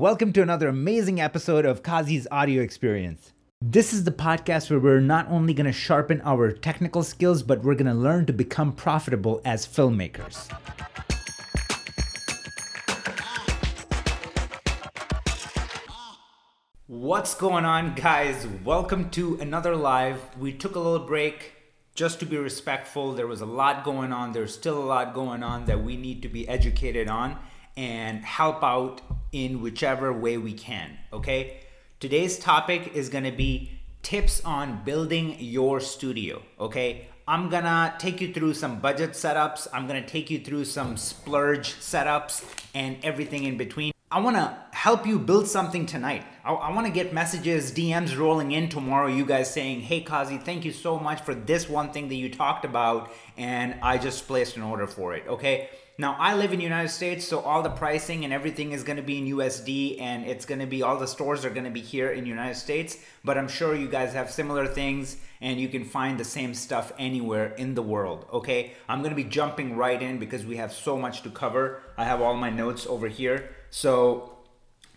Welcome to another amazing episode of Kazi's Audio Experience. This is the podcast where we're not only going to sharpen our technical skills, but we're going to learn to become profitable as filmmakers. What's going on, guys? Welcome to another live. We took a little break just to be respectful. There was a lot going on. There's still a lot going on that we need to be educated on and help out in whichever way we can, okay? Today's topic is gonna be tips on building your studio, okay? I'm gonna take you through some budget setups, I'm gonna take you through some splurge setups and everything in between. I wanna help you build something tonight. I wanna get messages, DMs rolling in tomorrow, you guys saying, hey Kazi, thank you so much for this one thing that you talked about and I just placed an order for it, okay? Now, I live in the United States, so all the pricing and everything is going to be in USD, and it's going to be, all the stores are going to be here in the United States, but I'm sure you guys have similar things, and you can find the same stuff anywhere in the world, okay? I'm going to be jumping right in because we have so much to cover. I have all my notes over here. So,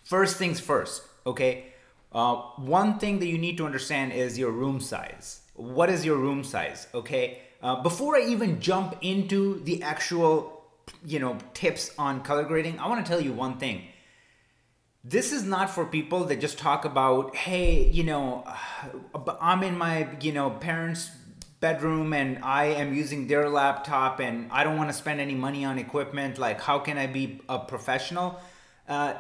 first things first, okay? One thing that you need to understand is your room size. What is your room size, okay? Before I even jump into the actual tips on color grading, I want to tell you one thing. This is not for people that just talk about, hey, I'm in my, parents' bedroom and I am using their laptop and I don't want to spend any money on equipment. Like, how can I be a professional?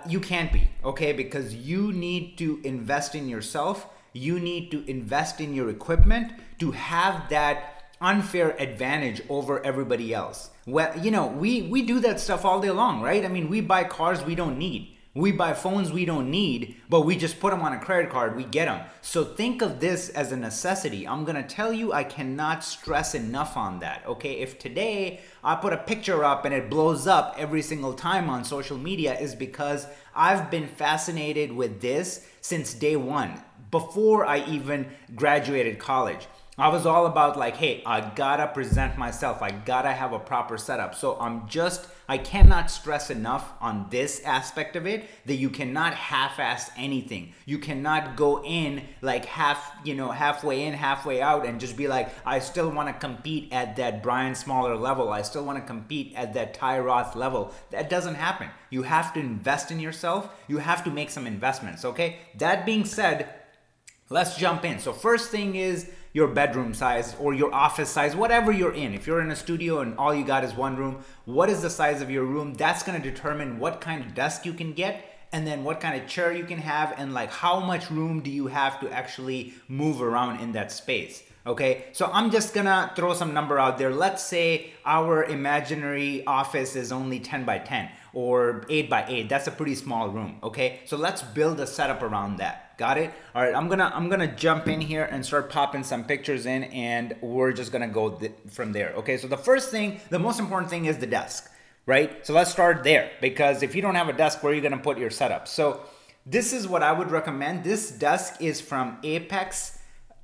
You can't be, okay? Because you need to invest in yourself. You need to invest in your equipment to have that unfair advantage over everybody else. Well, we do that stuff all day long, right? I mean, we buy cars we don't need. We buy phones we don't need, but we just put them on a credit card, we get them. So think of this as a necessity. I'm gonna tell you, I cannot stress enough on that, okay? If today I put a picture up and it blows up every single time on social media, is because I've been fascinated with this since day one, before I even graduated college. I was all about like, hey, I gotta present myself. I gotta have a proper setup. So I cannot stress enough on this aspect of it that you cannot half-ass anything. You cannot go in like halfway in, halfway out and just be like, I still wanna compete at that Brian Smaller level. I still wanna compete at that Ty Roth level. That doesn't happen. You have to invest in yourself. You have to make some investments, okay? That being said, let's jump in. So first thing is your bedroom size or your office size, whatever you're in. If you're in a studio and all you got is one room, what is the size of your room? That's gonna determine what kind of desk you can get and then what kind of chair you can have and like how much room do you have to actually move around in that space, okay? So I'm just gonna throw some number out there. Let's say our imaginary office is only 10 by 10 or 8 by 8. That's a pretty small room, okay? So let's build a setup around that. Got it? All right, I'm gonna jump in here and start popping some pictures in, and we're just gonna go from there. Okay, so the first thing, the most important thing is the desk, right? So let's start there, because if you don't have a desk, where are you gonna put your setup? So this is what I would recommend. This desk is from Apex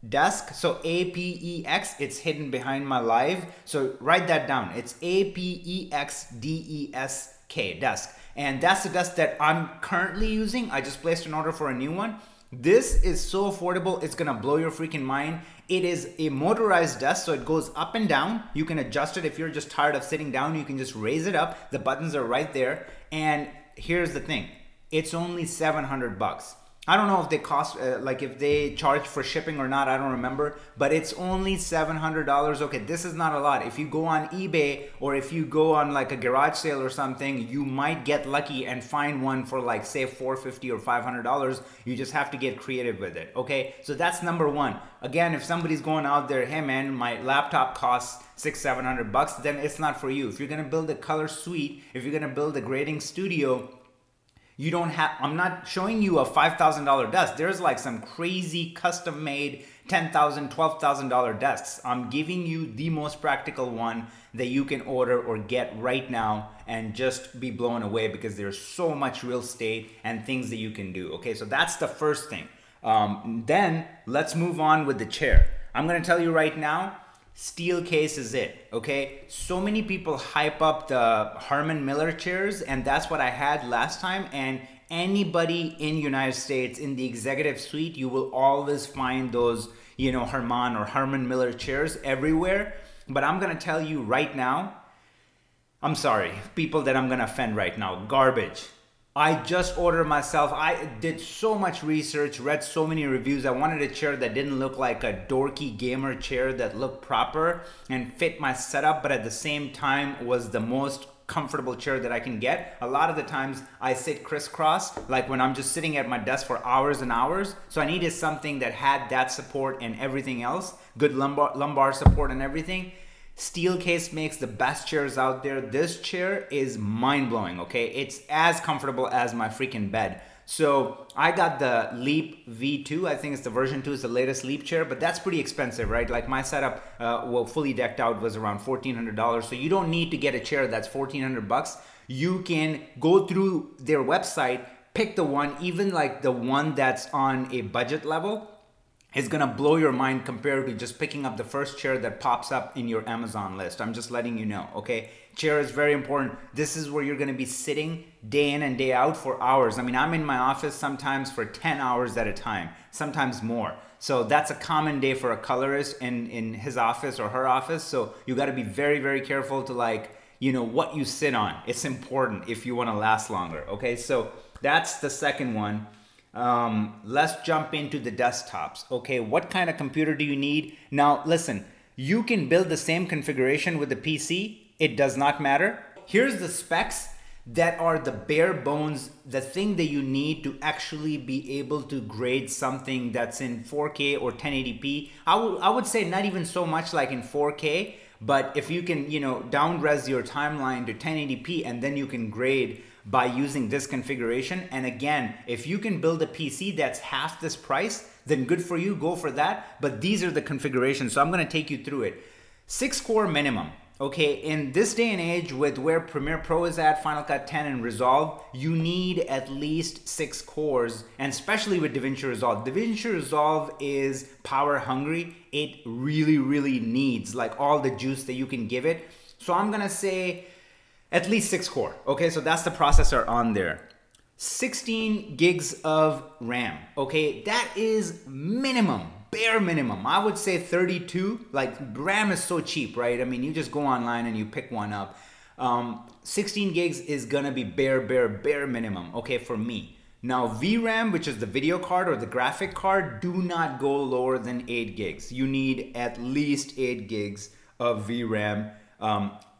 Desk, so A-P-E-X, it's hidden behind my live. So write that down, it's A-P-E-X-D-E-S-K, desk. And that's the desk that I'm currently using. I just placed an order for a new one. This is so affordable, it's gonna blow your freaking mind. It is a motorized desk, so it goes up and down. You can adjust it. If you're just tired of sitting down, you can just raise it up. The buttons are right there. And here's the thing, it's only $700. I don't know if they cost, if they charge for shipping or not, I don't remember, but it's only $700. Okay, this is not a lot. If you go on eBay or if you go on like a garage sale or something, you might get lucky and find one for like say $450 or $500. You just have to get creative with it, okay? So that's number one. Again, if somebody's going out there, hey man, my laptop costs $600-$700, then it's not for you. If you're gonna build a color suite, if you're gonna build a grading studio, you don't have, I'm not showing you a $5,000 desk. There's like some crazy custom made $10,000, $12,000 desks. I'm giving you the most practical one that you can order or get right now and just be blown away because there's so much real estate and things that you can do. Okay, so that's the first thing. Then let's move on with the chair. I'm gonna tell you right now, Steelcase is it, okay? So many people hype up the Herman Miller chairs, and that's what I had last time, and anybody in the United States in the executive suite, you will always find those, you know, Herman or Herman Miller chairs everywhere. But I'm going to tell you right now, I'm sorry, people that I'm going to offend right now, garbage. I just ordered myself, I did so much research, read so many reviews. I wanted a chair that didn't look like a dorky gamer chair, that looked proper and fit my setup, but at the same time was the most comfortable chair that I can get. A lot of the times I sit crisscross, like when I'm just sitting at my desk for hours and hours. So I needed something that had that support and everything else, good lumbar support and everything. Steelcase makes the best chairs out there. This chair is mind-blowing, okay? It's as comfortable as my freaking bed. So I got the Leap V2, I think it's the version 2, it's the latest Leap chair, but that's pretty expensive, right? Like my setup, well, fully decked out was around $1,400. So you don't need to get a chair that's $1,400. You can go through their website, pick the one, even like the one that's on a budget level, it's gonna blow your mind compared to just picking up the first chair that pops up in your Amazon list. I'm just letting you know, okay? Chair is very important. This is where you're gonna be sitting day in and day out for hours. I mean, I'm in my office sometimes for 10 hours at a time, sometimes more. So that's a common day for a colorist in his office or her office. So you gotta be very, very careful to, like, you know, what you sit on. It's important if you wanna last longer, okay? So that's the second one. Let's jump into the desktops. Okay, what kind of computer do you need? Now, listen, you can build the same configuration with the PC. It does not matter. Here's the specs that are the bare bones, the thing that you need to actually be able to grade something that's in 4K or 1080p. I would say not even so much like in 4K, but if you can, you know, down-res your timeline to 1080p and then you can grade by using this configuration. And again, if you can build a PC that's half this price, then good for you, go for that. But these are the configurations, so I'm gonna take you through it. 6 core minimum, okay? In this day and age with where Premiere Pro is at, Final Cut 10 and Resolve, you need at least 6 cores, and especially with DaVinci Resolve. DaVinci Resolve is power hungry. It really, really needs like all the juice that you can give it. So I'm gonna say, at least 6 core, okay? So that's the processor on there. 16 gigs of RAM, okay? That is minimum, bare minimum. I would say 32, like RAM is so cheap, right? I mean, you just go online and you pick one up. 16 gigs is gonna be bare minimum, okay, for me. Now VRAM, which is the video card or the graphic card, do not go lower than 8 gigs. You need at least 8 gigs of VRAM.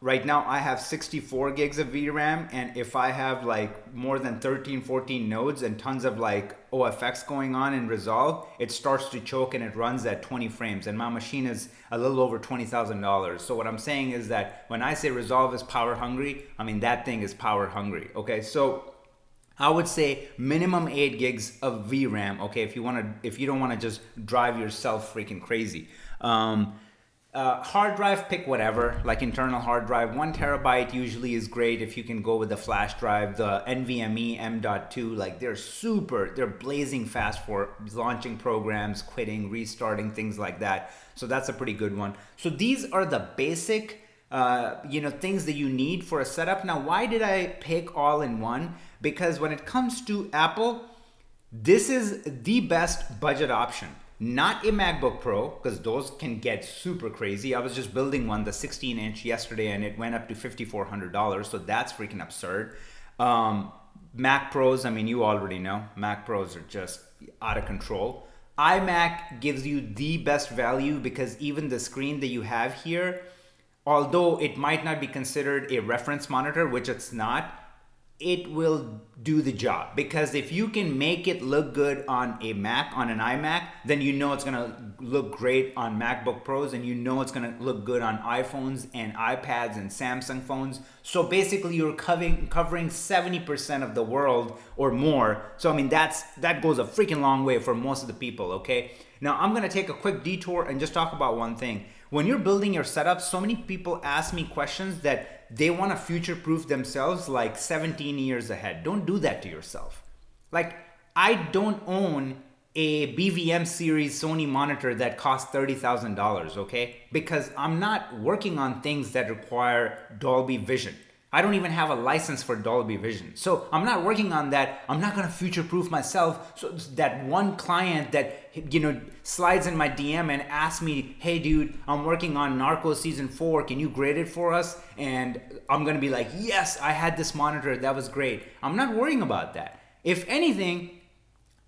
Right now I have 64 gigs of VRAM, and if I have like more than 13, 14 nodes and tons of like OFX going on in Resolve, it starts to choke and it runs at 20 frames. And my machine is a little over $20,000. So what I'm saying is that when I say Resolve is power hungry, I mean that thing is power hungry. Okay, so I would say minimum 8 gigs of VRAM. Okay, if you don't wanna just drive yourself freaking crazy. Hard drive, pick whatever, like internal hard drive. 1 terabyte usually is great if you can go with the flash drive, the NVMe M.2, like they're blazing fast for launching programs, quitting, restarting, things like that. So that's a pretty good one. So these are the basic, you know, things that you need for a setup. Now, why did I pick all in one? Because when it comes to Apple, this is the best budget option. Not a MacBook Pro, because those can get super crazy. I was just building one, the 16-inch yesterday, and it went up to $5,400, so that's freaking absurd. Mac Pros, I mean, you already know, Mac Pros are just out of control. iMac gives you the best value because even the screen that you have here, although it might not be considered a reference monitor, which it's not, it will do the job, because if you can make it look good on a Mac, on an iMac, then you know it's gonna look great on MacBook Pros, and you know it's gonna look good on iPhones and iPads and Samsung phones. So basically you're covering 70% of the world or more. So I mean, that goes a freaking long way for most of the people, okay? Now I'm gonna take a quick detour and just talk about one thing. When you're building your setup, so many people ask me questions that they wanna future-proof themselves like 17 years ahead. Don't do that to yourself. Like, I don't own a BVM series Sony monitor that costs $30,000, okay? Because I'm not working on things that require Dolby Vision. I don't even have a license for Dolby Vision. So I'm not working on that. I'm not going to future-proof myself. So that one client that, you know, slides in my DM and asks me, hey, dude, I'm working on Narcos Season 4. Can you grade it for us? And I'm going to be like, yes, I had this monitor. That was great. I'm not worrying about that. If anything,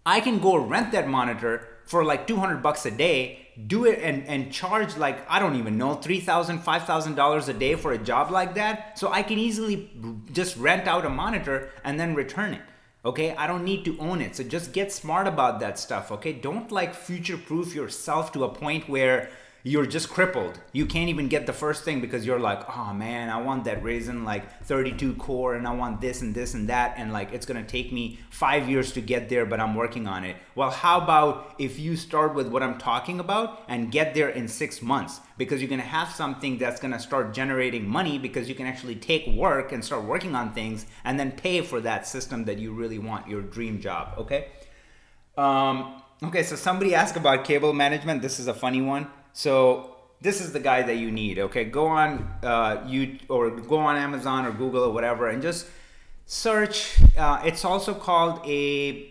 I can go rent that monitor for like $200 a day, do it and charge like, I don't even know, $3,000, $5,000 a day for a job like that. So I can easily just rent out a monitor and then return it. Okay, I don't need to own it. So just get smart about that stuff. Okay, don't like future-proof yourself to a point where you're just crippled. You can't even get the first thing because you're like, oh man, I want that Ryzen like 32 core and I want this and this and that. And like, it's gonna take me 5 years to get there, but I'm working on it. Well, how about if you start with what I'm talking about and get there in 6 months? Because you're gonna have something that's gonna start generating money because you can actually take work and start working on things and then pay for that system that you really want, your dream job, okay? Okay, so somebody asked about cable management. This is a funny one. So this is the guy that you need, okay? Go on Amazon or Google or whatever and just search. It's also called a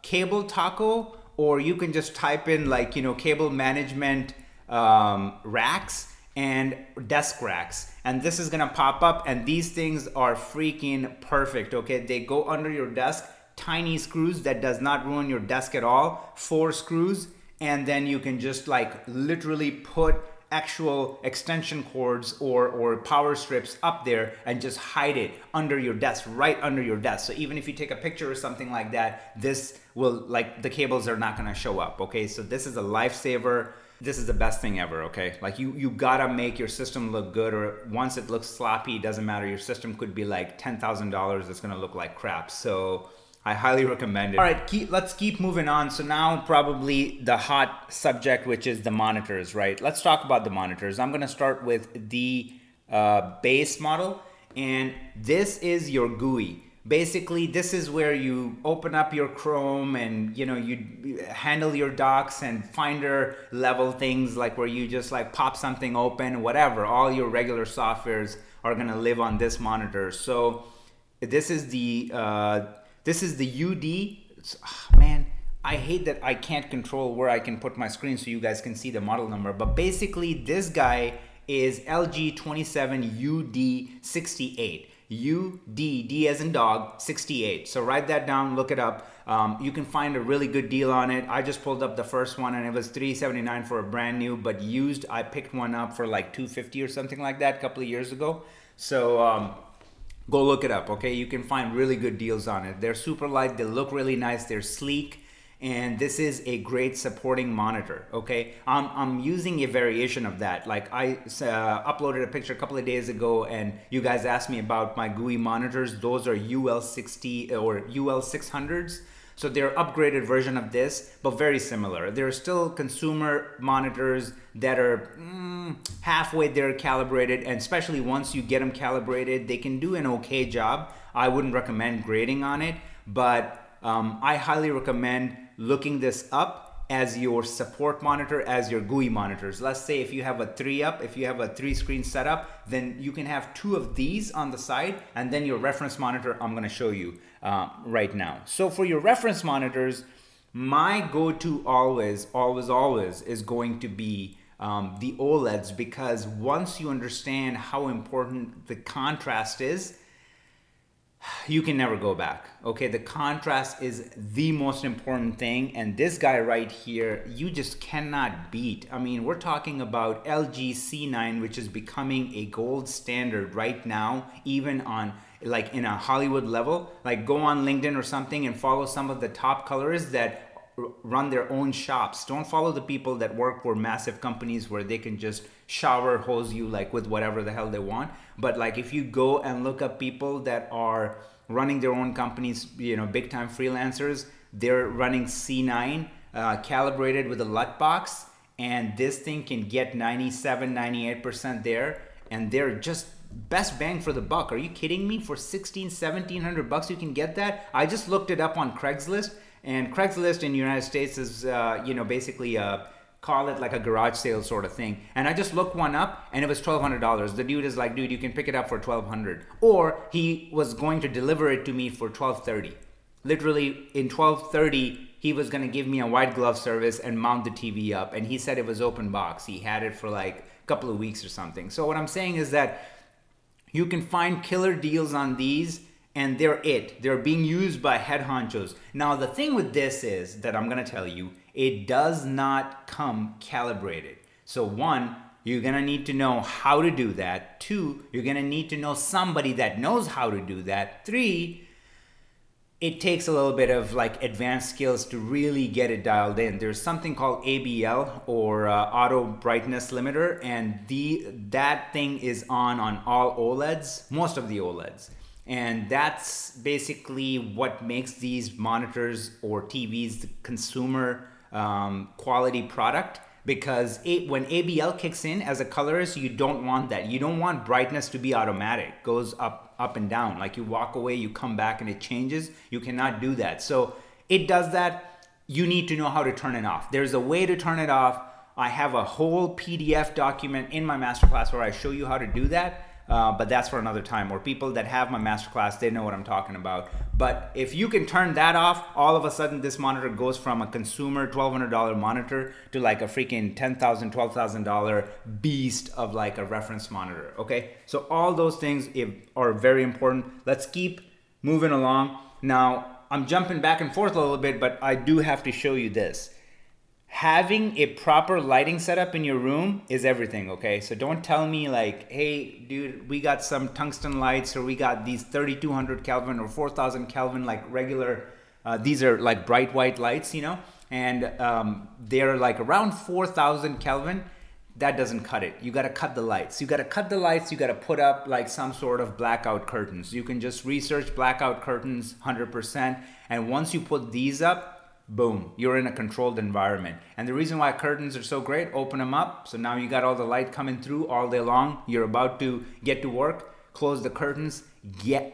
cable taco, or you can just type in like, you know, cable management racks and desk racks. And this is gonna pop up, and these things are freaking perfect, okay? They go under your desk, tiny screws that does not ruin your desk at all, 4 screws. And then you can just like literally put actual extension cords or power strips up there and just hide it under your desk, right under your desk. So even if you take a picture or something like that, this will, like, the cables are not gonna show up, okay? So this is a lifesaver. This is the best thing ever, okay? Like, you gotta make your system look good, or once it looks sloppy, it doesn't matter. Your system could be like $10,000, it's gonna look like crap. So I highly recommend it. All right, let's keep moving on. So now probably the hot subject, which is the monitors, right? Let's talk about the monitors. I'm gonna start with the base model, and this is your GUI. Basically, this is where you open up your Chrome and, you know, you handle your docs and Finder level things, like where you just like pop something open, whatever. All your regular softwares are gonna live on this monitor. So this is the, this is the UD. Oh, man, I hate that I can't control where I can put my screen so you guys can see the model number. But basically, this guy is LG 27 UD68. UD, D as in dog, 68. So write that down, look it up. You can find a really good deal on it. I just pulled up the first one and it was $379 for a brand new, but used, I picked one up for like $250 or something like that a couple of years ago. So, go look it up, okay? You can find really good deals on it. They're super light, they look really nice, they're sleek, and this is a great supporting monitor, okay? I'm using a variation of that. Like, I uploaded a picture a couple of days ago, and you guys asked me about my GUI monitors. Those are UL60 or UL600s. So they're upgraded version of this, but very similar. There are still consumer monitors that are halfway there calibrated, and especially once you get them calibrated, they can do an okay job. I wouldn't recommend grading on it, but I highly recommend looking this up as your support monitor, as your GUI monitors. Let's say if you have a 3-up, if you have a 3-screen setup, then you can have 2 of these on the side, and then your reference monitor I'm gonna show you. Right now. So for your reference monitors, my go-to always is going to be the OLEDs, because once you understand how important the contrast is, you can never go back, okay? The contrast is the most important thing, and this guy right here, you just cannot beat. I mean, we're talking about LG C9, which is becoming a gold standard right now, even on like in a Hollywood level. Like, go on LinkedIn or something and follow some of the top colorists that run their own shops. Don't follow the people that work for massive companies where they can just shower hose you like with whatever the hell they want. But like, if you go and look up people that are running their own companies, you know, big time freelancers, they're running C9 calibrated with a LUT box, and this thing can get 97, 98% there, and they're just best bang for the buck. Are you kidding me? For $1,600, $1,700 you can get that. I just looked it up on Craigslist, and Craigslist in the United States is, you know, basically a call it like a garage sale sort of thing. And I just looked one up and it was $1,200. The dude is like, dude, you can pick it up for $1,200. Or he was going to deliver it to me for $1,230. Literally in $1,230, he was going to give me a white glove service and mount the TV up. And he said it was open box. He had it for like a couple of weeks or something. So what I'm saying is that you can find killer deals on these, and they're it. They're being used by head honchos. Now, the thing with this is that I'm going to tell you, it does not come calibrated. So one, you're going to need to know how to do that. Two, you're going to need to know somebody that knows how to do that. Three, it takes a little bit of like advanced skills to really get it dialed in. There's something called ABL or auto brightness limiter, and that thing is on all OLEDs, most of the OLEDs. And that's basically what makes these monitors or TVs the consumer quality product, because when ABL kicks in as a colorist, you don't want that. You don't want brightness to be automatic. It goes up and down. Like you walk away, you come back and it changes. You cannot do that. So it does that. You need to know how to turn it off. There's a way to turn it off. I have a whole PDF document in my masterclass where I show you how to do that. But that's for another time, or people that have my masterclass, they know what I'm talking about. But if you can turn that off, all of a sudden this monitor goes from a consumer $1,200 monitor to like a freaking $10,000, $12,000 beast of like a reference monitor, okay? So all those things are very important. Let's keep moving along. Now, I'm jumping back and forth a little bit, but I do have to show you this. Having a proper lighting setup in your room is everything, okay? So don't tell me like, hey, dude, we got some tungsten lights or we got these 3200 Kelvin or 4000 Kelvin, like regular, these are like bright white lights, you know? And they're like around 4000 Kelvin. That doesn't cut it. You got to cut the lights. You got to put up like some sort of blackout curtains. You can just research blackout curtains 100%. And once you put these up, boom, you're in a controlled environment. And the reason why curtains are so great, open them up. So now you got all the light coming through all day long. You're about to get to work, close the curtains,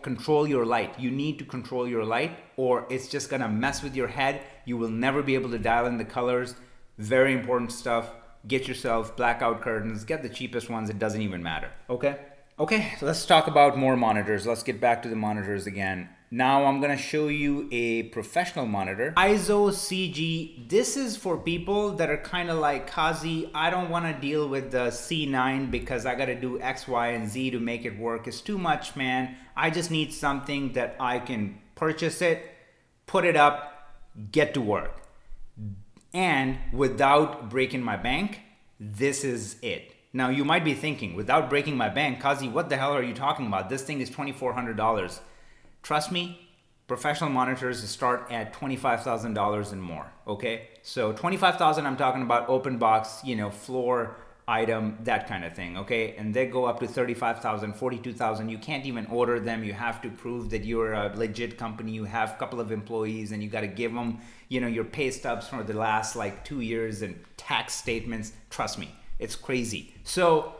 control your light. You need to control your light or it's just gonna mess with your head. You will never be able to dial in the colors. Very important stuff. Get yourself blackout curtains, get the cheapest ones. It doesn't even matter, okay? Okay, so let's talk about more monitors. Let's get back to the monitors again. Now I'm gonna show you a professional monitor. ISO CG, this is for people that are kind of like, Kazi, I don't wanna deal with the C9 because I gotta do X, Y, and Z to make it work. It's too much, man. I just need something that I can purchase it, put it up, get to work. And without breaking my bank, this is it. Now you might be thinking, without breaking my bank, Kazi, what the hell are you talking about? This thing is $2,400. Trust me, professional monitors start at $25,000 and more, okay? So $25,000, I'm talking about open box, you know, floor item, that kind of thing, okay? And they go up to $35,000, $42,000. You can't even order them. You have to prove that you're a legit company. You have a couple of employees and you got to give them, you know, your pay stubs for the last like 2 years and tax statements. Trust me, it's crazy. So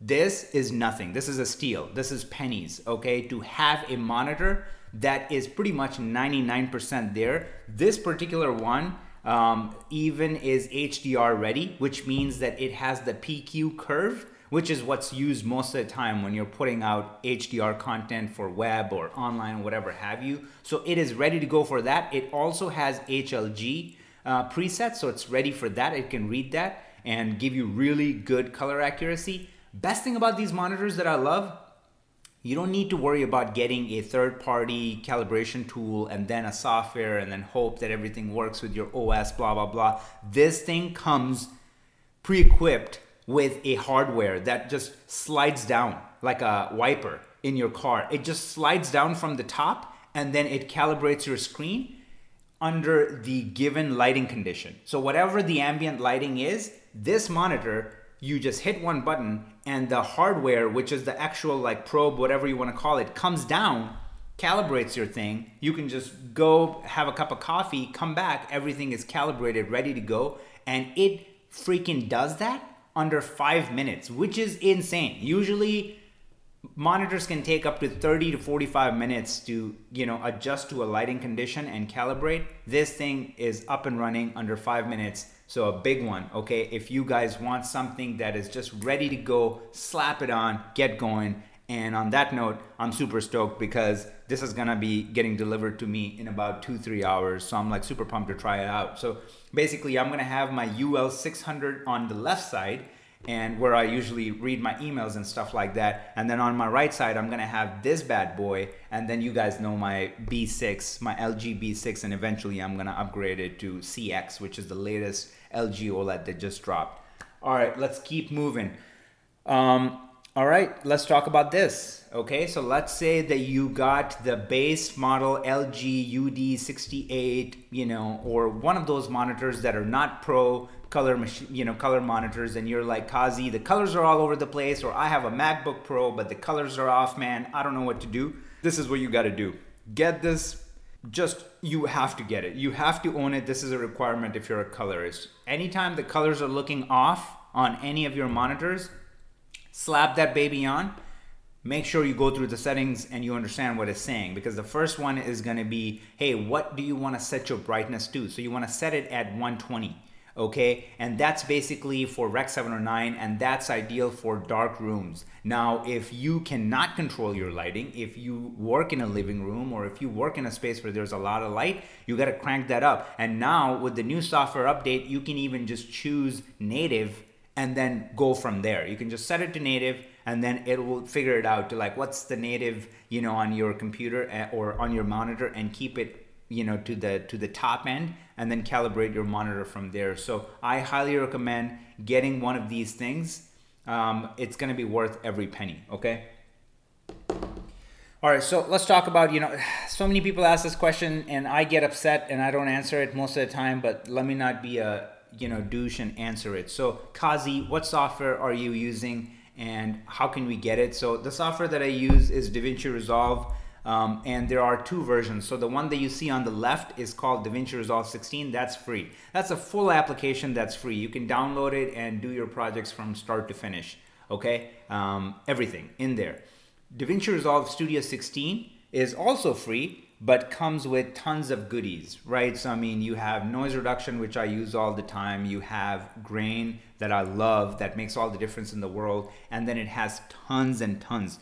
this is nothing. This is a steal. This is pennies, okay? To have a monitor that is pretty much 99% there. This particular one even is HDR ready, which means that it has the PQ curve, which is what's used most of the time when you're putting out HDR content for web or online, whatever have you. So it is ready to go for that. It also has HLG presets, so it's ready for that. It can read that and give you really good color accuracy. Best thing about these monitors that I love, you don't need to worry about getting a third-party calibration tool and then a software and then hope that everything works with your OS, blah, blah, blah. This thing comes pre-equipped with a hardware that just slides down like a wiper in your car. It just slides down from the top and then it calibrates your screen under the given lighting condition. So whatever the ambient lighting is, this monitor, you just hit one button and the hardware, which is the actual like probe, whatever you want to call it, comes down, calibrates your thing. You can just go have a cup of coffee, come back, everything is calibrated, ready to go. And it freaking does that under 5 minutes, which is insane. Usually monitors can take up to 30 to 45 minutes to, you know, adjust to a lighting condition and calibrate. This thing is up and running under 5 minutes. So a big one, okay? If you guys want something that is just ready to go, slap it on, get going. And on that note, I'm super stoked because this is gonna be getting delivered to me in about 2-3 hours. So I'm like super pumped to try it out. So basically I'm gonna have my UL600 on the left side, and where I usually read my emails and stuff like that. And then on my right side, I'm gonna have this bad boy. And then you guys know my B6, my LG B6, and eventually I'm gonna upgrade it to CX, which is the latest LG OLED that just dropped. All right, let's keep moving. All right, let's talk about this. Okay, so let's say that you got the base model LG UD68, you know, or one of those monitors that are not pro color, you know, color monitors, and you're like, Kazi, the colors are all over the place, or I have a MacBook Pro, but the colors are off, man. I don't know what to do. This is what you gotta do. Get this, just, you have to get it. You have to own it. This is a requirement if you're a colorist. Anytime the colors are looking off on any of your monitors, slap that baby on. Make sure you go through the settings and you understand what it's saying, because the first one is going to be, hey, what do you want to set your brightness to? So you want to set it at 120, okay? And that's basically for Rec 709, and that's ideal for dark rooms. Now, if you cannot control your lighting, if you work in a living room or if you work in a space where there's a lot of light, you got to crank that up. And now with the new software update, you can even just choose native and then go from there. You can just set it to native, and then it will figure it out to like, what's the native, you know, on your computer or on your monitor, and keep it, you know, to the top end, and then calibrate your monitor from there. So I highly recommend getting one of these things. It's gonna be worth every penny, okay? All right, so let's talk about, you know, so many people ask this question and I get upset and I don't answer it most of the time, but let me not be a, you know, douche and answer it. So Kazi, what software are you using and how can we get it? So the software that I use is DaVinci Resolve, and there are two versions. So the one that you see on the left is called DaVinci Resolve 16. That's free. That's a full application that's free. You can download it and do your projects from start to finish, okay? Everything in there. DaVinci Resolve Studio 16 is also free, but comes with tons of goodies, right? So I mean, you have noise reduction, which I use all the time. You have grain that I love, that makes all the difference in the world. And then it has tons and tons,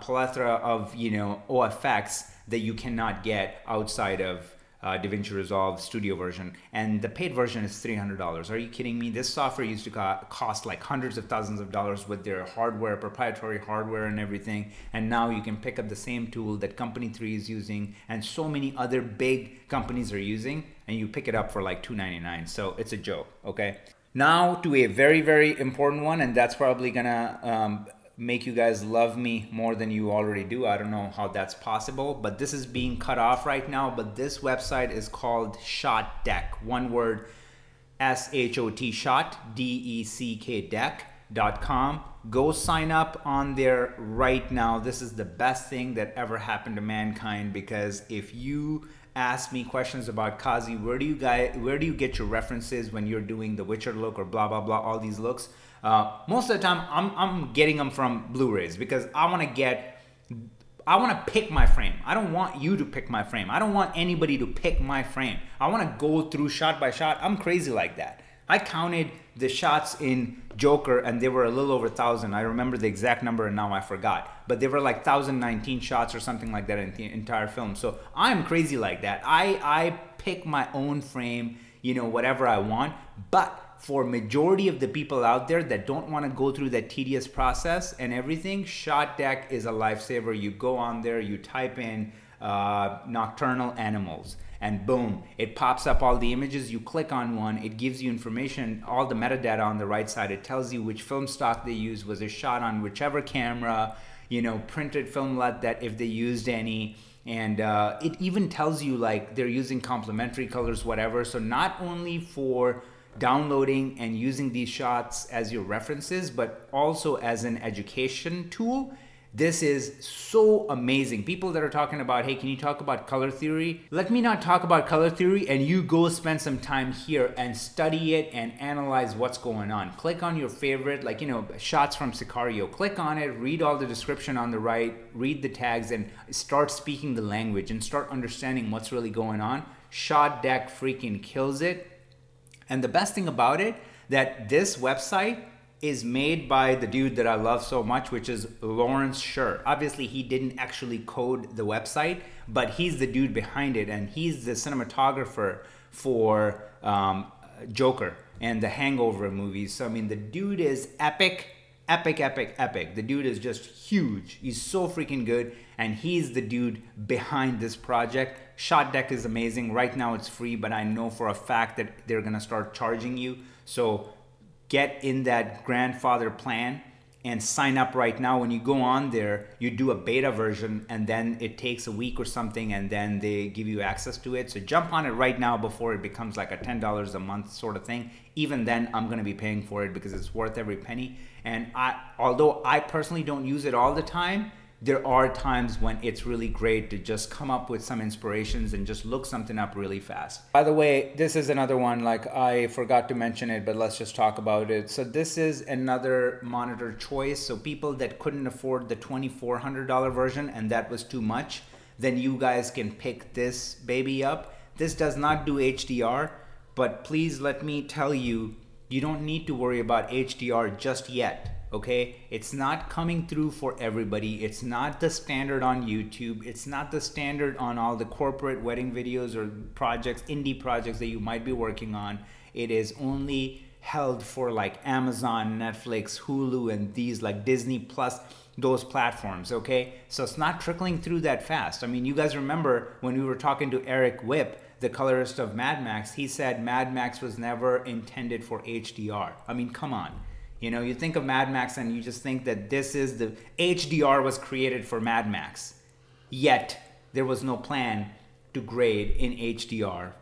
plethora of, you know, OFX that you cannot get outside of DaVinci Resolve Studio version. And the paid version is $300. Are you kidding me? This software used to cost like hundreds of thousands of dollars with their hardware, proprietary hardware and everything. And now you can pick up the same tool that Company 3 is using and so many other big companies are using, and you pick it up for like $2.99. So it's a joke, okay? Now to a very, very important one, and that's probably gonna make you guys love me more than you already do. I don't know how that's possible, but this is being cut off right now. But this website is called Shot Deck. One word, S-H-O-T, Shot, D-E-C-K-Deck.com. Go sign up on there right now. This is the best thing that ever happened to mankind, because if you ask me questions about, Kazi, where do you get your references when you're doing the Witcher look or blah, blah, blah, all these looks? Most of the time, I'm getting them from Blu-rays, because I want to pick my frame. I don't want you to pick my frame. I don't want anybody to pick my frame. I want to go through shot by shot. I'm crazy like that. I counted the shots in Joker and they were a little over 1,000. I remember the exact number and now I forgot. But they were like 1,019 shots or something like that in the entire film. So I'm crazy like that. I pick my own frame, you know, whatever I want. But for majority of the people out there that don't want to go through that tedious process and everything, Shot Deck is a lifesaver. You go on there, you type in nocturnal animals, and boom, it pops up all the images. You click on one, it gives you information, all the metadata on the right side. It tells you which film stock they used, was it shot on whichever camera, you know, printed filmlet that if they used any. And it even tells you like they're using complementary colors, whatever. So not only for downloading and using these shots as your references, but also as an education tool, This is so amazing. People that are talking about, hey, can you talk about color theory? Let me not talk about color theory and you go spend some time here and study it and analyze what's going on. Click on your favorite, like, you know, shots from Sicario. Click on it, read all the description on the right, read the tags, and start speaking the language and start understanding what's really going on. Shot Deck freaking kills it. And the best thing about it, that this website is made by the dude that I love so much, which is Lawrence Sher. Obviously, he didn't actually code the website, but he's the dude behind it, and he's the cinematographer for Joker and the Hangover movies. So, I mean, the dude is epic. The dude is just huge. He's so freaking good, and he's the dude behind this project. Shot Deck is amazing. Right now it's free, but I know for a fact that they're gonna start charging you. So get in that grandfather plan and sign up right now. When you go on there, you do a beta version, and then it takes a week or something, and then they give you access to it. So jump on it right now before it becomes like a $10 a month sort of thing. Even then, I'm gonna be paying for it because it's worth every penny. And although I personally don't use it all the time, there are times when it's really great to just come up with some inspirations and just look something up really fast. By the way, this is another one, like I forgot to mention it, but let's just talk about it. So this is another monitor choice. So people that couldn't afford the $2,400 version and that was too much, then you guys can pick this baby up. This does not do HDR, but please let me tell you, you don't need to worry about HDR just yet. Okay, it's not coming through for everybody. It's not the standard on YouTube. It's not the standard on all the corporate wedding videos or projects, indie projects that you might be working on. It is only held for like Amazon, Netflix, Hulu, and these like Disney Plus, those platforms, okay? So it's not trickling through that fast. I mean, you guys remember when we were talking to Eric Whip, the colorist of Mad Max, he said Mad Max was never intended for HDR. I mean, come on. You know, you think of Mad Max and you just think that this is the HDR was created for Mad Max. Yet, there was no plan to grade in HDR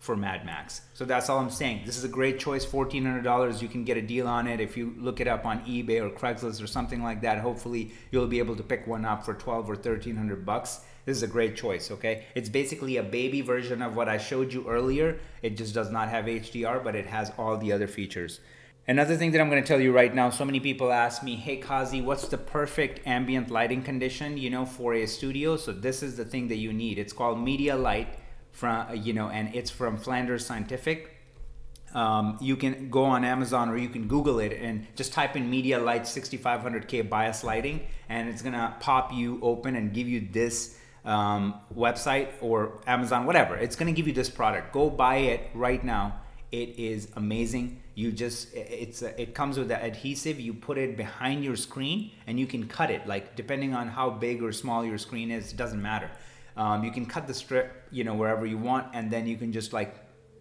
for Mad Max. So that's all I'm saying. This is a great choice, $1,400. You can get a deal on it. If you look it up on eBay or Craigslist or something like that, hopefully you'll be able to pick one up for $1,200 or $1,300. This is a great choice, okay? It's basically a baby version of what I showed you earlier. It just does not have HDR, but it has all the other features. Another thing that I'm going to tell you right now, so many people ask me, hey Kazi, what's the perfect ambient lighting condition, you know, for a studio? So this is the thing that you need. It's called Media Light, from, you know, and it's from Flanders Scientific. You can go on Amazon or you can Google it and just type in Media Light 6500K bias lighting, and it's going to pop you open and give you this website or Amazon, whatever. It's going to give you this product. Go buy it right now. It is amazing. You just, it comes with the adhesive. You put it behind your screen and you can cut it. Like depending on how big or small your screen is, it doesn't matter. You can cut the strip, you know, wherever you want, and then you can just like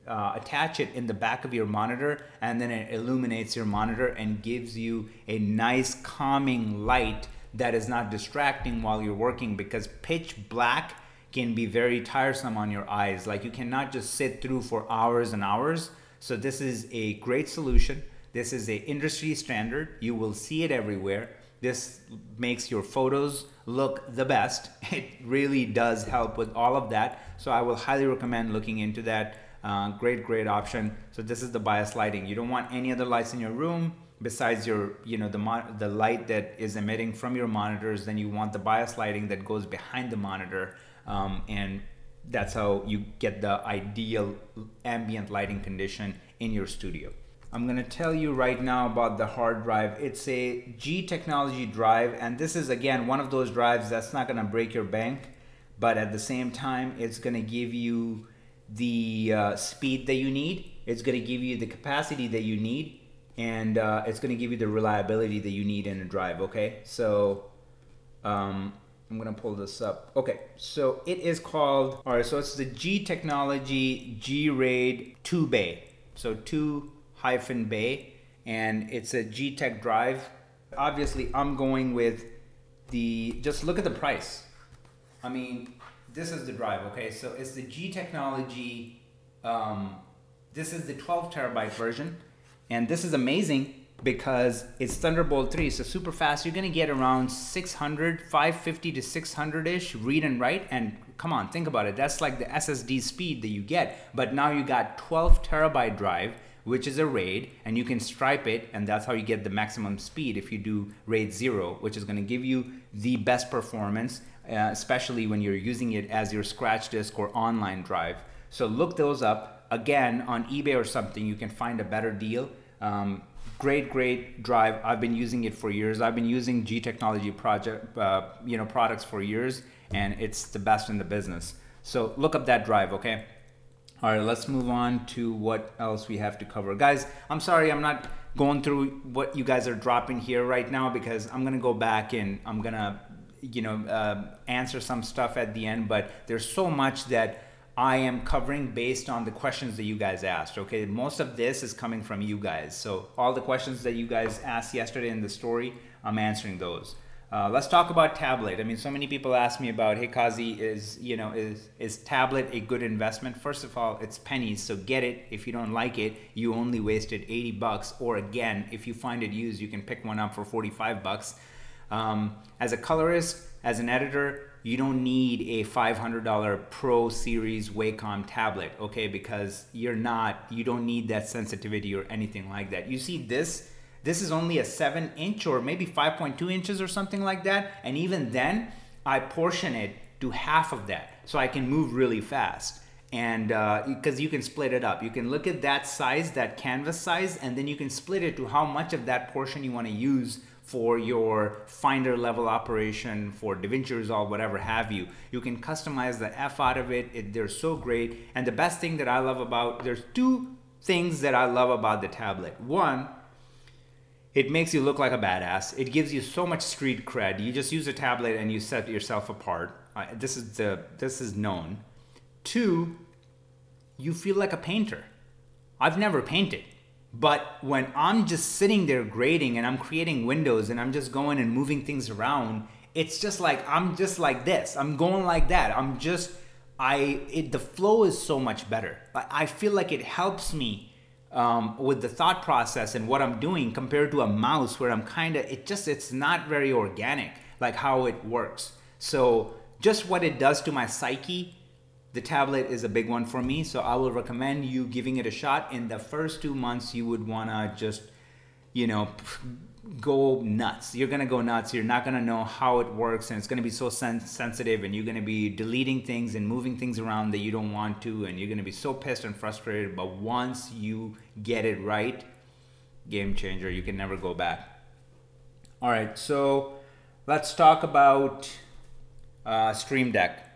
attach it in the back of your monitor, and then it illuminates your monitor and gives you a nice calming light that is not distracting while you're working, because pitch black can be very tiresome on your eyes. Like you cannot just sit through for hours and hours. So this is a great solution. This is an industry standard. You will see it everywhere. This makes your photos look the best. It really does help with all of that. So I will highly recommend looking into that. Great option. So this is the bias lighting. You don't want any other lights in your room besides your, you know, the light that is emitting from your monitors. Then you want the bias lighting that goes behind the monitor. And that's how you get the ideal ambient lighting condition in your studio. I'm going to tell you right now about the hard drive. It's a G-Technology drive, and this is again one of those drives that's not going to break your bank, but at the same time it's going to give you the speed that you need, it's going to give you the capacity that you need, and it's going to give you the reliability that you need in a drive, okay? So I'm gonna pull this up. Okay, so it is called, all right, so it's the G-Technology G-Raid 2-Bay. So 2-Bay, and it's a G-Tech drive. Obviously, I'm going with the, just look at the price. I mean, this is the drive, okay? So it's the G-Technology, this is the 12 terabyte version, and this is amazing because it's Thunderbolt 3, so super fast. You're gonna get around 600, 550 to 600-ish read and write, and come on, think about it. That's like the SSD speed that you get, but now you got 12 terabyte drive, which is a RAID, and you can stripe it, and that's how you get the maximum speed if you do RAID 0, which is gonna give you the best performance, especially when you're using it as your scratch disk or online drive. So look those up. Again, on eBay or something, you can find a better deal. Great drive. I've been using it for years. I've been using G-Technology products for years, and it's the best in the business. So look up that drive, okay? All right, let's move on to what else we have to cover. Guys, I'm sorry I'm not going through what you guys are dropping here right now, because I'm gonna go back and I'm gonna answer some stuff at the end, but there's so much that I am covering based on the questions that you guys asked, okay? Most of this is coming from you guys. So all the questions that you guys asked yesterday in the story, I'm answering those. Let's talk about tablet. I mean, so many people ask me about, hey, Kazi, is tablet a good investment? First of all, it's pennies, so get it. If you don't like it, you only wasted $80, or again, if you find it used, you can pick one up for $45. As a colorist, as an editor, you don't need a $500 Pro Series Wacom tablet, okay? Because you don't need that sensitivity or anything like that. You see this is only a 7-inch or maybe 5.2 inches or something like that. And even then, I portion it to half of that so I can move really fast. And because you can split it up. You can look at that size, that canvas size, and then you can split it to how much of that portion you wanna use for your Finder level operation, for DaVinci Resolve, whatever have you. You can customize the F out of it. They're so great. And the best thing that I love about, there's two things that I love about the tablet. One, it makes you look like a badass. It gives you so much street cred. You just use a tablet and you set yourself apart. This is known. Two, you feel like a painter. I've never painted. But when I'm just sitting there grading and I'm creating windows and I'm just going and moving things around, it's just like, I'm just like this. I'm going like that. The flow is so much better. I feel like it helps me with the thought process and what I'm doing compared to a mouse where I'm it's not very organic, like how it works. So just what it does to my psyche, the tablet is a big one for me, so I will recommend you giving it a shot. In the first 2 months, you would wanna just, go nuts. You're gonna go nuts. You're not gonna know how it works, and it's gonna be so sensitive, and you're gonna be deleting things and moving things around that you don't want to, and you're gonna be so pissed and frustrated. But once you get it right, game changer. You can never go back. All right, so let's talk about Stream Deck.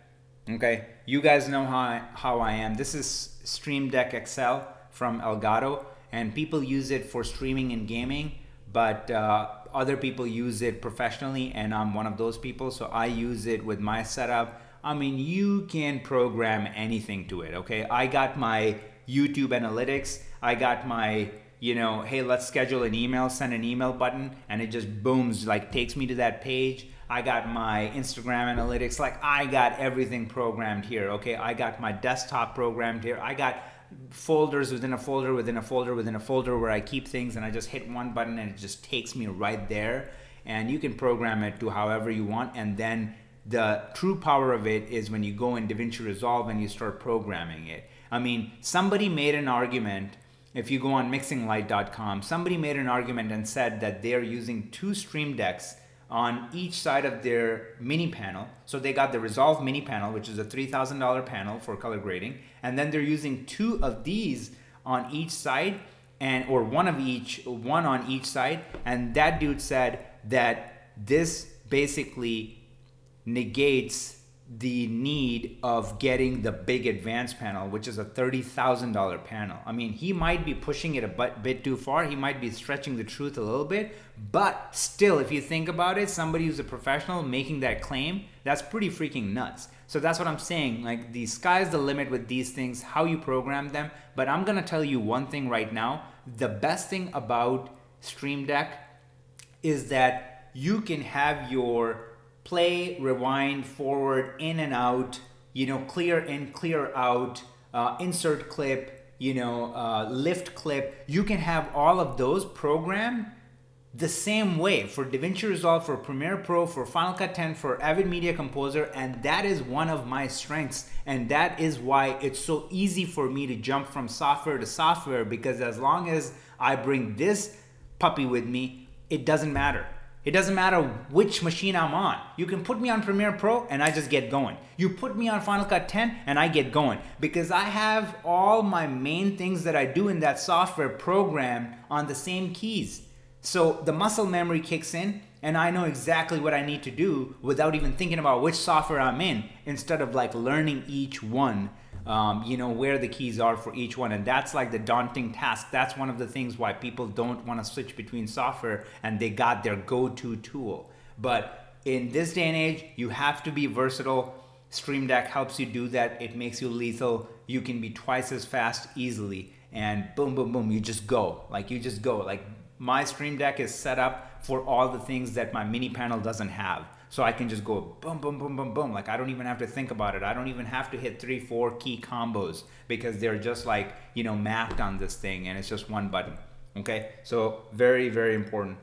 Okay, you guys know how I am. This is Stream Deck XL from Elgato, and people use it for streaming and gaming, but other people use it professionally, and I'm one of those people, so I use it with my setup. I mean, you can program anything to it, okay? I got my YouTube analytics, I got my, hey, let's schedule an email, send an email button, and it just booms, like takes me to that page. I got my Instagram analytics, like I got everything programmed here, okay? I got my desktop programmed here. I got folders within a folder, within a folder, within a folder where I keep things, and I just hit one button and it just takes me right there. And you can program it to however you want. And then the true power of it is when you go in DaVinci Resolve and you start programming it. I mean, somebody made an argument, if you go on mixinglight.com, somebody made an argument and said that they're using two Stream Decks on each side of their mini panel. So they got the Resolve mini panel, which is a $3,000 panel for color grading. And then they're using two of these on each side, or one on each side. And that dude said that this basically negates the need of getting the big advanced panel, which is a $30,000 panel. I mean, he might be pushing it a bit too far. He might be stretching the truth a little bit, but still, if you think about it, somebody who's a professional making that claim, that's pretty freaking nuts. So that's what I'm saying. Like, the sky's the limit with these things, how you program them. But I'm gonna tell you one thing right now. The best thing about Stream Deck is that you can have your play, rewind, forward, in and out, clear in, clear out, insert clip, lift clip. You can have all of those programmed the same way for DaVinci Resolve, for Premiere Pro, for Final Cut 10, for Avid Media Composer, and that is one of my strengths, and that is why it's so easy for me to jump from software to software, because as long as I bring this puppy with me, it doesn't matter. It doesn't matter which machine I'm on. You can put me on Premiere Pro and I just get going. You put me on Final Cut 10 and I get going, because I have all my main things that I do in that software program on the same keys. So the muscle memory kicks in and I know exactly what I need to do without even thinking about which software I'm in, instead of like learning each one, you know, where the keys are for each one. And that's like the daunting task. That's one of the things why people don't want to switch between software and they got their go-to tool. But in this day and age, you have to be versatile. Stream Deck helps you do that. It makes you lethal. You can be twice as fast easily, and boom, boom, boom, you just go. Like you just go. Like my Stream Deck is set up for all the things that my mini panel doesn't have. So I can just go boom, boom, boom, boom, boom. Like I don't even have to think about it. I don't even have to hit 3-4 key combos, because they're just like, you know, mapped on this thing, and it's just one button. Okay, so very, very important.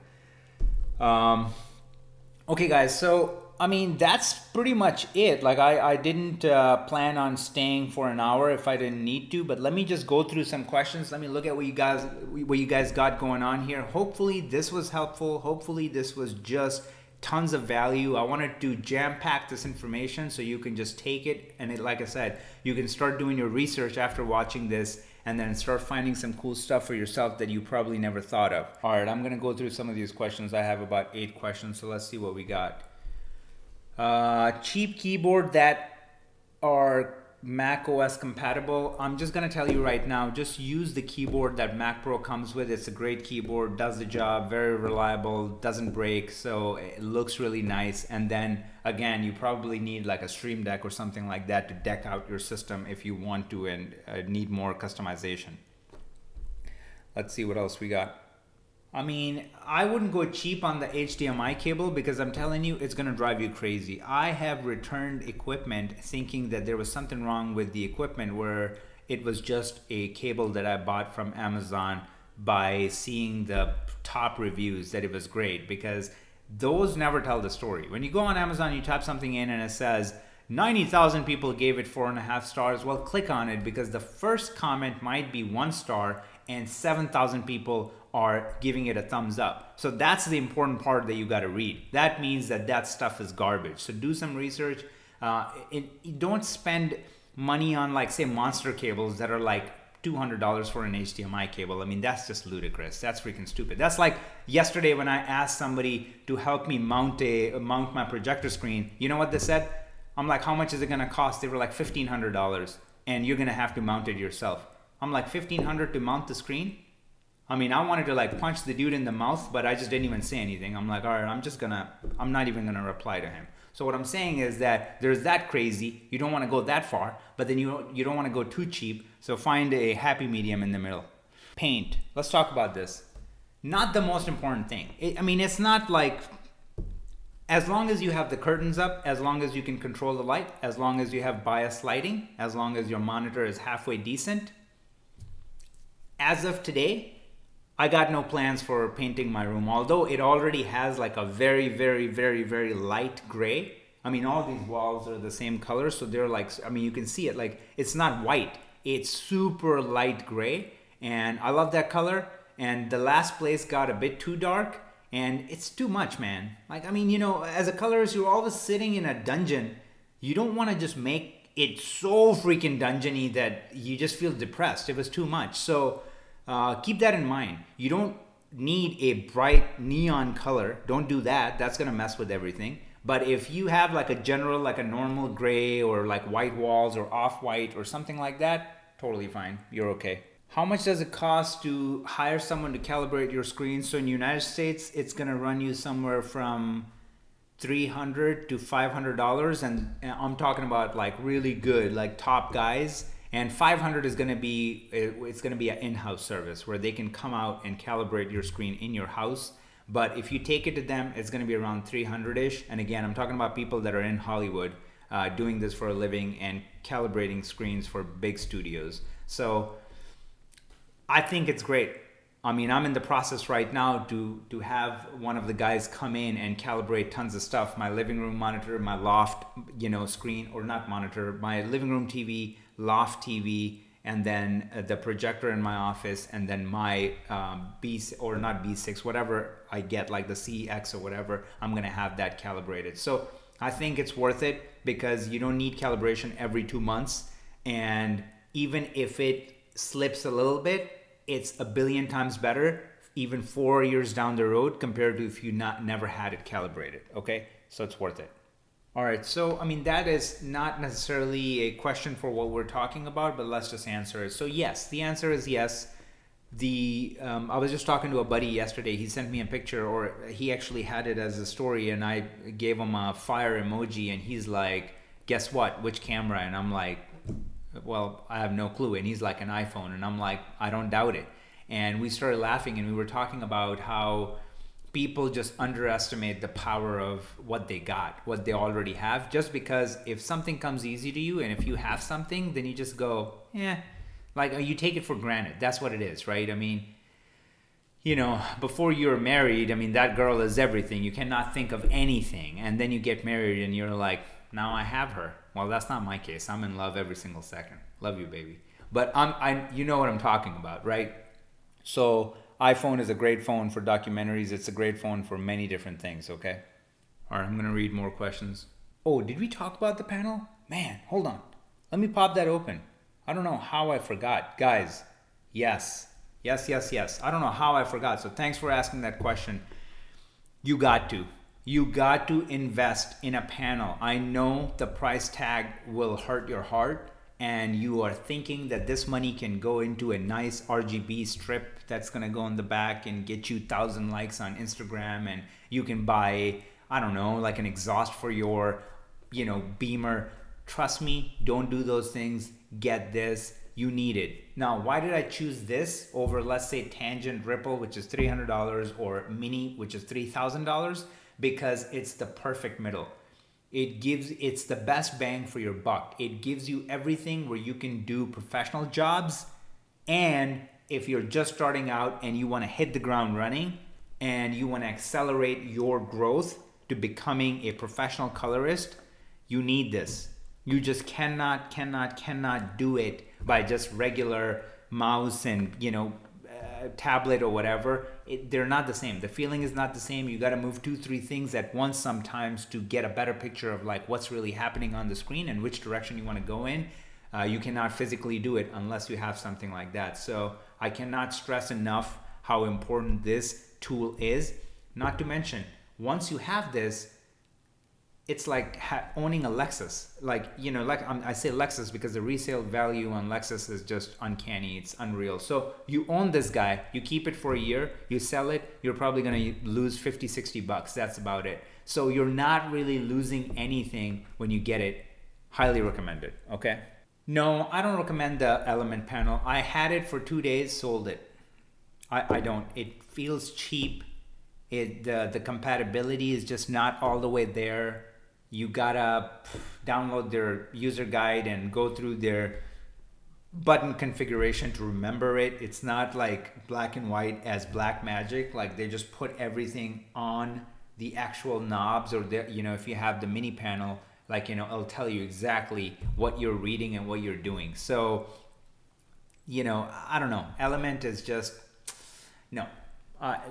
Okay guys, so I mean, that's pretty much it. Like I didn't plan on staying for an hour if I didn't need to, but let me just go through some questions. Let me look at what you guys got going on here. Hopefully this was helpful. Hopefully this was just tons of value. I wanted to jam-pack this information so you can just take it, and it, like I said, you can start doing your research after watching this and then start finding some cool stuff for yourself that you probably never thought of. All right, I'm gonna go through some of these questions. I have about 8 questions, so let's see what we got. Cheap keyboard that are Mac OS compatible. I'm just gonna tell you right now, just use the keyboard that Mac Pro comes with. It's a great keyboard, does the job, very reliable, doesn't break, so it looks really nice. And then again, you probably need like a Stream Deck or something like that to deck out your system if you want to and need more customization. Let's see what else we got. I mean, I wouldn't go cheap on the HDMI cable, because I'm telling you, it's gonna drive you crazy. I have returned equipment thinking that there was something wrong with the equipment, where it was just a cable that I bought from Amazon by seeing the top reviews that it was great, because those never tell the story. When you go on Amazon, you type something in and it says 90,000 people gave it 4.5 stars. Well, click on it, because the first comment might be 1 star and 7,000 people are giving it a thumbs up. So that's the important part that you got to read. That means that that stuff is garbage. So do some research. Don't spend money on like, say, monster cables that are like $200 for an HDMI cable. I mean, that's just ludicrous. That's freaking stupid. That's like yesterday when I asked somebody to help me mount my projector screen. You know what they said? I'm like, how much is it gonna cost? They were like $1,500, and you're gonna have to mount it yourself. I'm like, $1,500 to mount the screen? I mean, I wanted to like punch the dude in the mouth, but I just didn't even say anything. I'm like, all right, I'm not even gonna reply to him. So what I'm saying is that there's that crazy. You don't wanna go that far, but then you don't wanna go too cheap. So find a happy medium in the middle. Paint, let's talk about this. Not the most important thing. I mean, it's not like, as long as you have the curtains up, as long as you can control the light, as long as you have bias lighting, as long as your monitor is halfway decent, as of today, I got no plans for painting my room, although it already has like a very, very, very, very light gray. I mean, all these walls are the same color, so they're like, I mean, you can see it, like it's not white, it's super light gray, and I love that color. And the last place got a bit too dark, and it's too much, man. Like, I mean, you know, as a colorist, you're always sitting in a dungeon. You don't want to just make it so freaking dungeony that you just feel depressed. It was too much. So keep that in mind. You don't need a bright neon color. Don't do that. That's gonna mess with everything. But if you have like a general, like a normal gray or like white walls or off-white or something like that, totally fine. You're okay. How much does it cost to hire someone to calibrate your screen? So in the United States, it's gonna run you somewhere from $300 to $500. And I'm talking about like really good, like top guys. And $500 is gonna be, it's gonna be an in-house service where they can come out and calibrate your screen in your house. But if you take it to them, it's gonna be around $300-ish. And again, I'm talking about people that are in Hollywood doing this for a living and calibrating screens for big studios. So I think it's great. I mean, I'm in the process right now to have one of the guys come in and calibrate tons of stuff. My living room monitor, my loft, you know, screen, or not monitor, my living room TV, loft TV, and then the projector in my office, and then my B6, whatever I get, like the CX or whatever, I'm going to have that calibrated. So I think it's worth it because you don't need calibration every 2 months. And even if it slips a little bit, it's a billion times better, even 4 years down the road, compared to if you never had it calibrated, okay? So it's worth it. All right, so I mean, that is not necessarily a question for what we're talking about, but let's just answer it. So yes, the answer is yes. I was just talking to a buddy yesterday. He sent me a picture, or he actually had it as a story, and I gave him a fire emoji, and he's like, guess what, which camera? And I'm like, well, I have no clue. And he's like, an iPhone. And I'm like, I don't doubt it. And we started laughing, and we were talking about how people just underestimate the power of what they got, what they already have, just because if something comes easy to you, and if you have something, then you just go, like, you take it for granted. That's what it is, right? I mean, you know, before you're married, I mean, that girl is everything. You cannot think of anything. And then you get married and you're like, now I have her. Well, that's not my case. I'm in love every single second. Love you, baby. But you know what I'm talking about, right? So iPhone is a great phone for documentaries. It's a great phone for many different things, okay? All right, I'm going to read more questions. Oh, did we talk about the panel? Man, hold on. Let me pop that open. I don't know how I forgot. Guys, yes. I don't know how I forgot. So thanks for asking that question. You got to invest in a panel. I know the price tag will hurt your heart, and you are thinking that this money can go into a nice RGB strip that's gonna go in the back and get you 1,000 likes on Instagram, and you can buy, I don't know, like an exhaust for your, you know, Beamer. Trust me, don't do those things. Get this, you need it. Now, why did I choose this over, let's say, Tangent Ripple, which is $300, or Mini, which is $3,000? Because it's the perfect middle. It's the best bang for your buck. It gives you everything where you can do professional jobs, and if you're just starting out and you want to hit the ground running and you want to accelerate your growth to becoming a professional colorist, you need this. You just cannot do it by just regular mouse and, you know, tablet or whatever. They're not the same. The feeling is not the same. You got to move 2-3 things at once sometimes to get a better picture of like what's really happening on the screen and which direction you want to go in. You cannot physically do it unless you have something like that. So I cannot stress enough how important this tool is. Not to mention, once you have this, it's like owning a Lexus. Like, you know, like I say Lexus because the resale value on Lexus is just uncanny. It's unreal. So you own this guy, you keep it for a year, you sell it, you're probably going to lose $50-$60. That's about it. So you're not really losing anything when you get it. Highly recommend it. Okay. No, I don't recommend the element panel. I had it for 2 days, sold it. I don't. It feels cheap. The compatibility is just not all the way there. You gotta download their user guide and go through their button configuration to remember it. It's not like black and white as black magic. Like they just put everything on the actual knobs, or the, you know, if you have the mini panel, like, you know, it'll tell you exactly what you're reading and what you're doing. So, you know, I don't know. Element is just, no.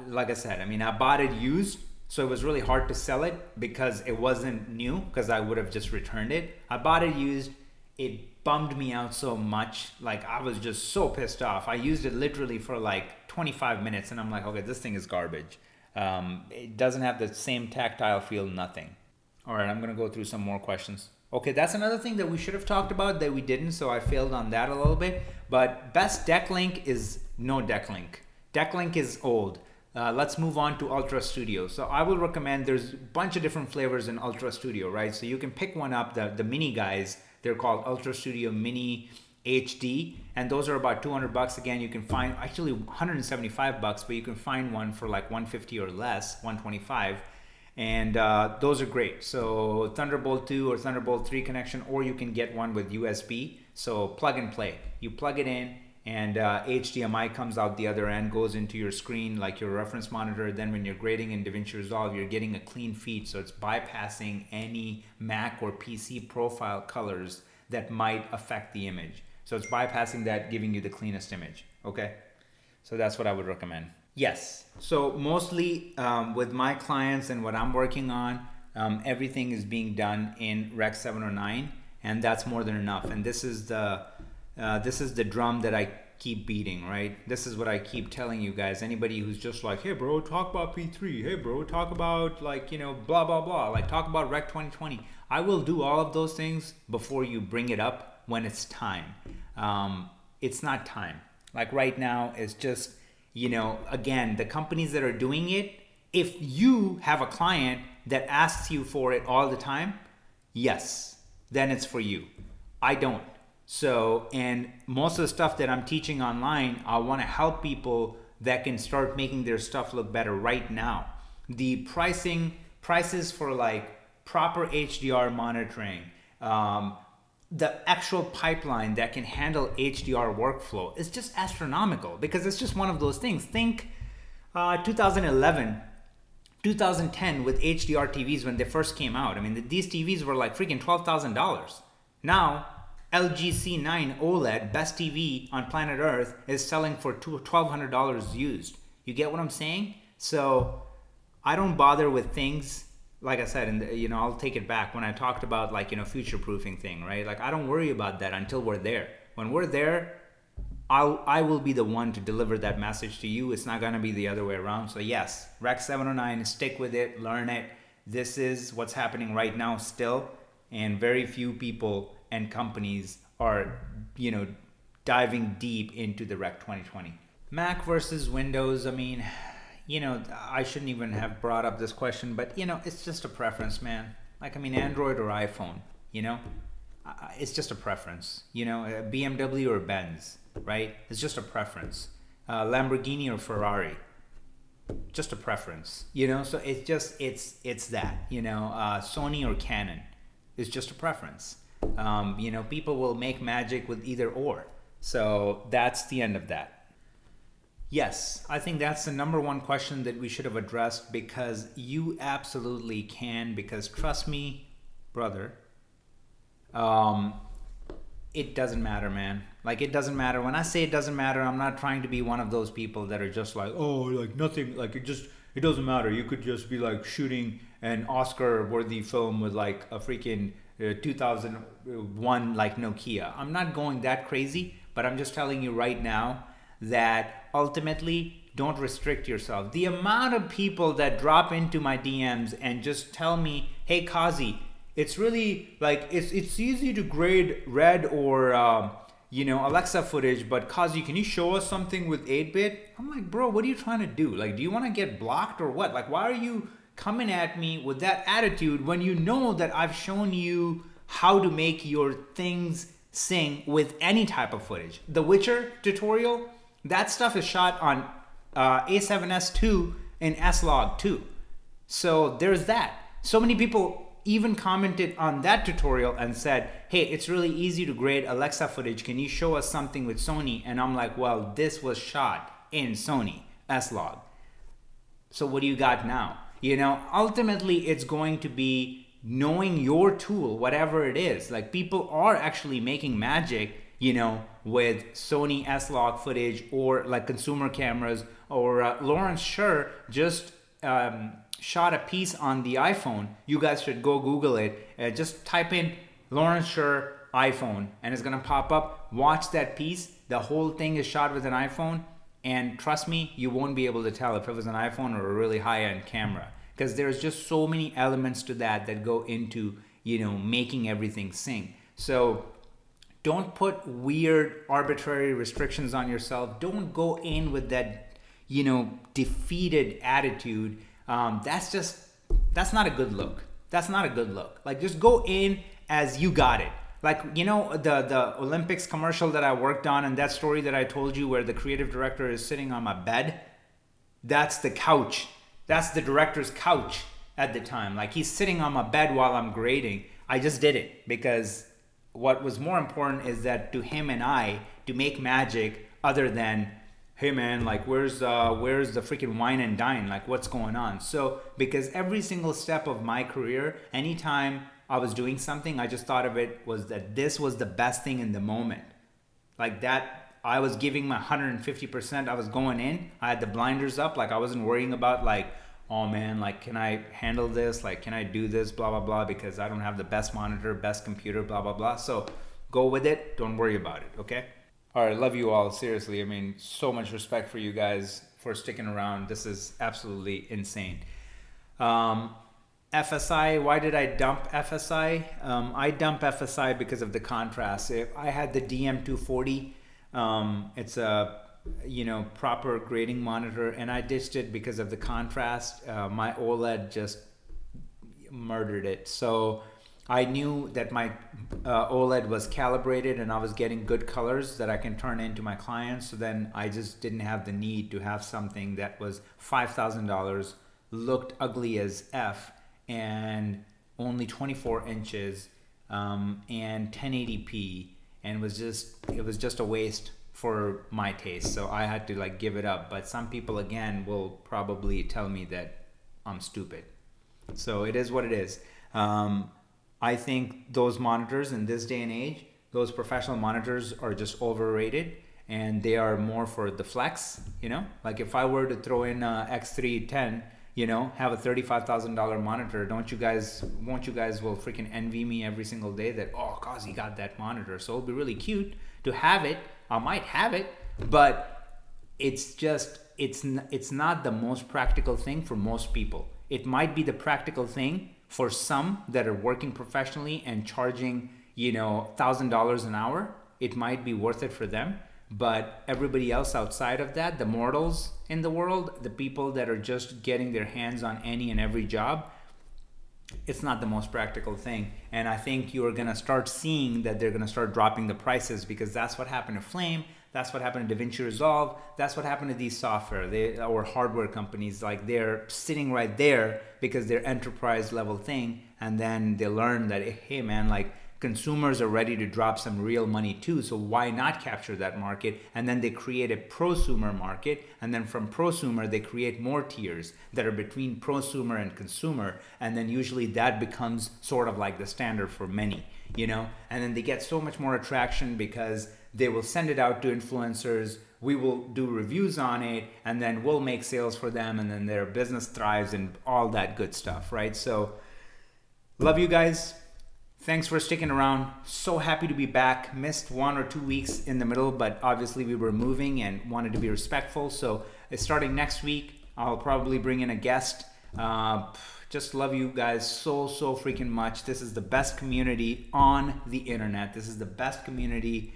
Like I said, I mean, I bought it used. So it was really hard to sell it because it wasn't new, because I would have just returned it. I bought it used. It bummed me out so much. Like I was just so pissed off. I used it literally for like 25 minutes and I'm like, okay, this thing is garbage. It doesn't have the same tactile feel, nothing. All right, I'm going to go through some more questions. Okay, that's another thing that we should have talked about that we didn't. So I failed on that a little bit. But best deck link is no deck link. Deck link is old. Let's move on to Ultra Studio. So I will recommend, there's a bunch of different flavors in Ultra Studio, right? So you can pick one up, the mini guys, they're called Ultra Studio Mini HD, and those are about $200. Again, you can find, actually $175, but you can find one for like $150 or less, $125. And those are great. So Thunderbolt 2 or Thunderbolt 3 connection, or you can get one with USB. So plug and play, you plug it in, and HDMI comes out the other end, goes into your screen like your reference monitor. Then when you're grading in DaVinci Resolve, you're getting a clean feed, so it's bypassing any Mac or PC profile colors that might affect the image. So it's bypassing that, giving you the cleanest image, okay? So that's what I would recommend. Yes, so mostly with my clients and what I'm working on, everything is being done in Rec 709, and that's more than enough. And this is the drum that I keep beating, right? This is what I keep telling you guys. Anybody who's just like, hey bro, talk about P3. Hey bro, talk about like, you know, blah, blah, blah. Like talk about Rec 2020. I will do all of those things before you bring it up when it's time. It's not time. Like right now, it's just, you know, again, the companies that are doing it, if you have a client that asks you for it all the time, yes, then it's for you. I don't. So, and most of the stuff that I'm teaching online, I want to help people that can start making their stuff look better right now. The prices for like proper HDR monitoring, the actual pipeline that can handle HDR workflow is just astronomical, because it's just one of those things. Think 2011, 2010 with HDR TVs when they first came out. I mean, these TVs were like freaking $12,000. Now, LG C9 OLED, best TV on planet Earth, is selling for $1,200 used. You get what I'm saying? So I don't bother with things, like I said, and you know, I'll take it back when I talked about like, you know, future-proofing thing, right? Like I don't worry about that until we're there. When we're there, I will be the one to deliver that message to you. It's not gonna be the other way around. So yes, Rec 709, stick with it, learn it. This is what's happening right now still, and very few people and companies are, you know, diving deep into the Rec 2020. Mac versus Windows, I mean, you know, I shouldn't even have brought up this question, but you know, it's just a preference, man. Like, I mean, Android or iPhone, you know, it's just a preference, you know, BMW or Benz, right? It's just a preference. Lamborghini or Ferrari, just a preference, you know? So it's just, it's that, you know, Sony or Canon is just a preference. You know, people will make magic with either or. So that's the end of that. Yes, I think that's the number one question that we should have addressed, because you absolutely can, because trust me, brother, it doesn't matter, man. Like, it doesn't matter. When I say it doesn't matter, I'm not trying to be one of those people that are just like, oh, like nothing, like it doesn't matter. You could just be like shooting an Oscar-worthy film with like a freaking 2001 like Nokia. I'm not going that crazy, but I'm just telling you right now that ultimately don't restrict yourself. The amount of people that drop into my DMs and just tell me, hey Kazi, it's really like, it's easy to grade red or you know, Alexa footage, but Kazi, can you show us something with 8-bit? I'm like, bro, what are you trying to do? Like, do you want to get blocked or what? Like, why are you coming at me with that attitude when you know that I've shown you how to make your things sing with any type of footage? The Witcher tutorial, that stuff is shot on A7S2 and S-Log2. So there's that. So many people even commented on that tutorial and said, hey, it's really easy to grade Alexa footage. Can you show us something with Sony? And I'm like, well, this was shot in Sony S-Log. So what do you got now? You know, ultimately it's going to be knowing your tool, whatever it is. Like, people are actually making magic, you know, with Sony S-Log footage or like consumer cameras, or Lawrence Sher just shot a piece on the iPhone. You guys should go Google it. Just type in Lawrence Sher iPhone and it's gonna pop up. Watch that piece. The whole thing is shot with an iPhone. And trust me, you won't be able to tell if it was an iPhone or a really high-end camera, because there's just so many elements to that that go into, you know, making everything sing. So don't put weird, arbitrary restrictions on yourself. Don't go in with that, you know, defeated attitude. That's not a good look. That's not a good look. Like, just go in as you got it. Like, you know, the Olympics commercial that I worked on and that story that I told you where the creative director is sitting on my bed, that's the couch. That's the director's couch at the time. Like, he's sitting on my bed while I'm grading. I just did it because what was more important is that to him and I, to make magic other than, hey man, like where's the freaking wine and dine? Like what's going on? So because every single step of my career, anytime I was doing something, I just thought of it was that this was the best thing in the moment. Like that, I was giving my 150%. I was going in. I had the blinders up. Like I wasn't worrying about like, oh man, like can I handle this? Like can I do this? Blah, blah, blah. Because I don't have the best monitor, best computer, blah, blah, blah. So go with it. Don't worry about it. Okay. All right. Love you all. Seriously. I mean, so much respect for you guys for sticking around. This is absolutely insane. FSI. Why did I dump FSI? I dump FSI because of the contrast. If I had the DM240. It's a, you know, proper grading monitor, and I ditched it because of the contrast. My OLED just murdered it. So I knew that my OLED was calibrated and I was getting good colors that I can turn into my clients. So then I just didn't have the need to have something that was $5,000, looked ugly as F, and only 24 inches and 1080p, and it was just a waste for my taste. So I had to like give it up. But some people again will probably tell me that I'm stupid. So it is what it is. I think those monitors in this day and age, those professional monitors are just overrated, and they are more for the flex, you know? Like if I were to throw in a X310, you know, have a $35,000 monitor, won't you guys will freaking envy me every single day that, oh, Kazi got that monitor. So it'll be really cute to have it. I might have it, but it's not the most practical thing for most people. It might be the practical thing for some that are working professionally and charging, you know, $1,000 an hour. It might be worth it for them, but everybody else outside of that, the mortals in the world, the people that are just getting their hands on any and every job, it's not the most practical thing. And I think you're going to start seeing that they're going to start dropping the prices, because that's what happened to Flame. That's what happened to DaVinci Resolve. That's what happened to these or hardware companies. Like they're sitting right there because they're enterprise level thing. And then they learn that, hey man, like consumers are ready to drop some real money too. So why not capture that market? And then they create a prosumer market. And then from prosumer, they create more tiers that are between prosumer and consumer. And then usually that becomes sort of like the standard for many, you know? And then they get so much more attraction because they will send it out to influencers. We will do reviews on it, and then we'll make sales for them, and then their business thrives and all that good stuff, right? So love you guys. Thanks for sticking around. So happy to be back. Missed 1 or 2 weeks in the middle, but obviously we were moving and wanted to be respectful. So starting next week, I'll probably bring in a guest. Just love you guys so, so freaking much. This is the best community on the internet. This is the best community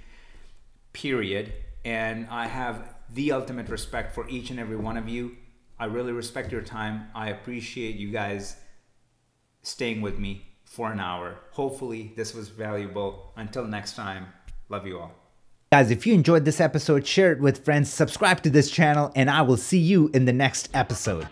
period, and I have the ultimate respect for each and every one of you. I really respect your time. I appreciate you guys staying with me for an hour. Hopefully this was valuable. Until next time, love you all. Guys, if you enjoyed this episode, share it with friends, subscribe to this channel, and I will see you in the next episode.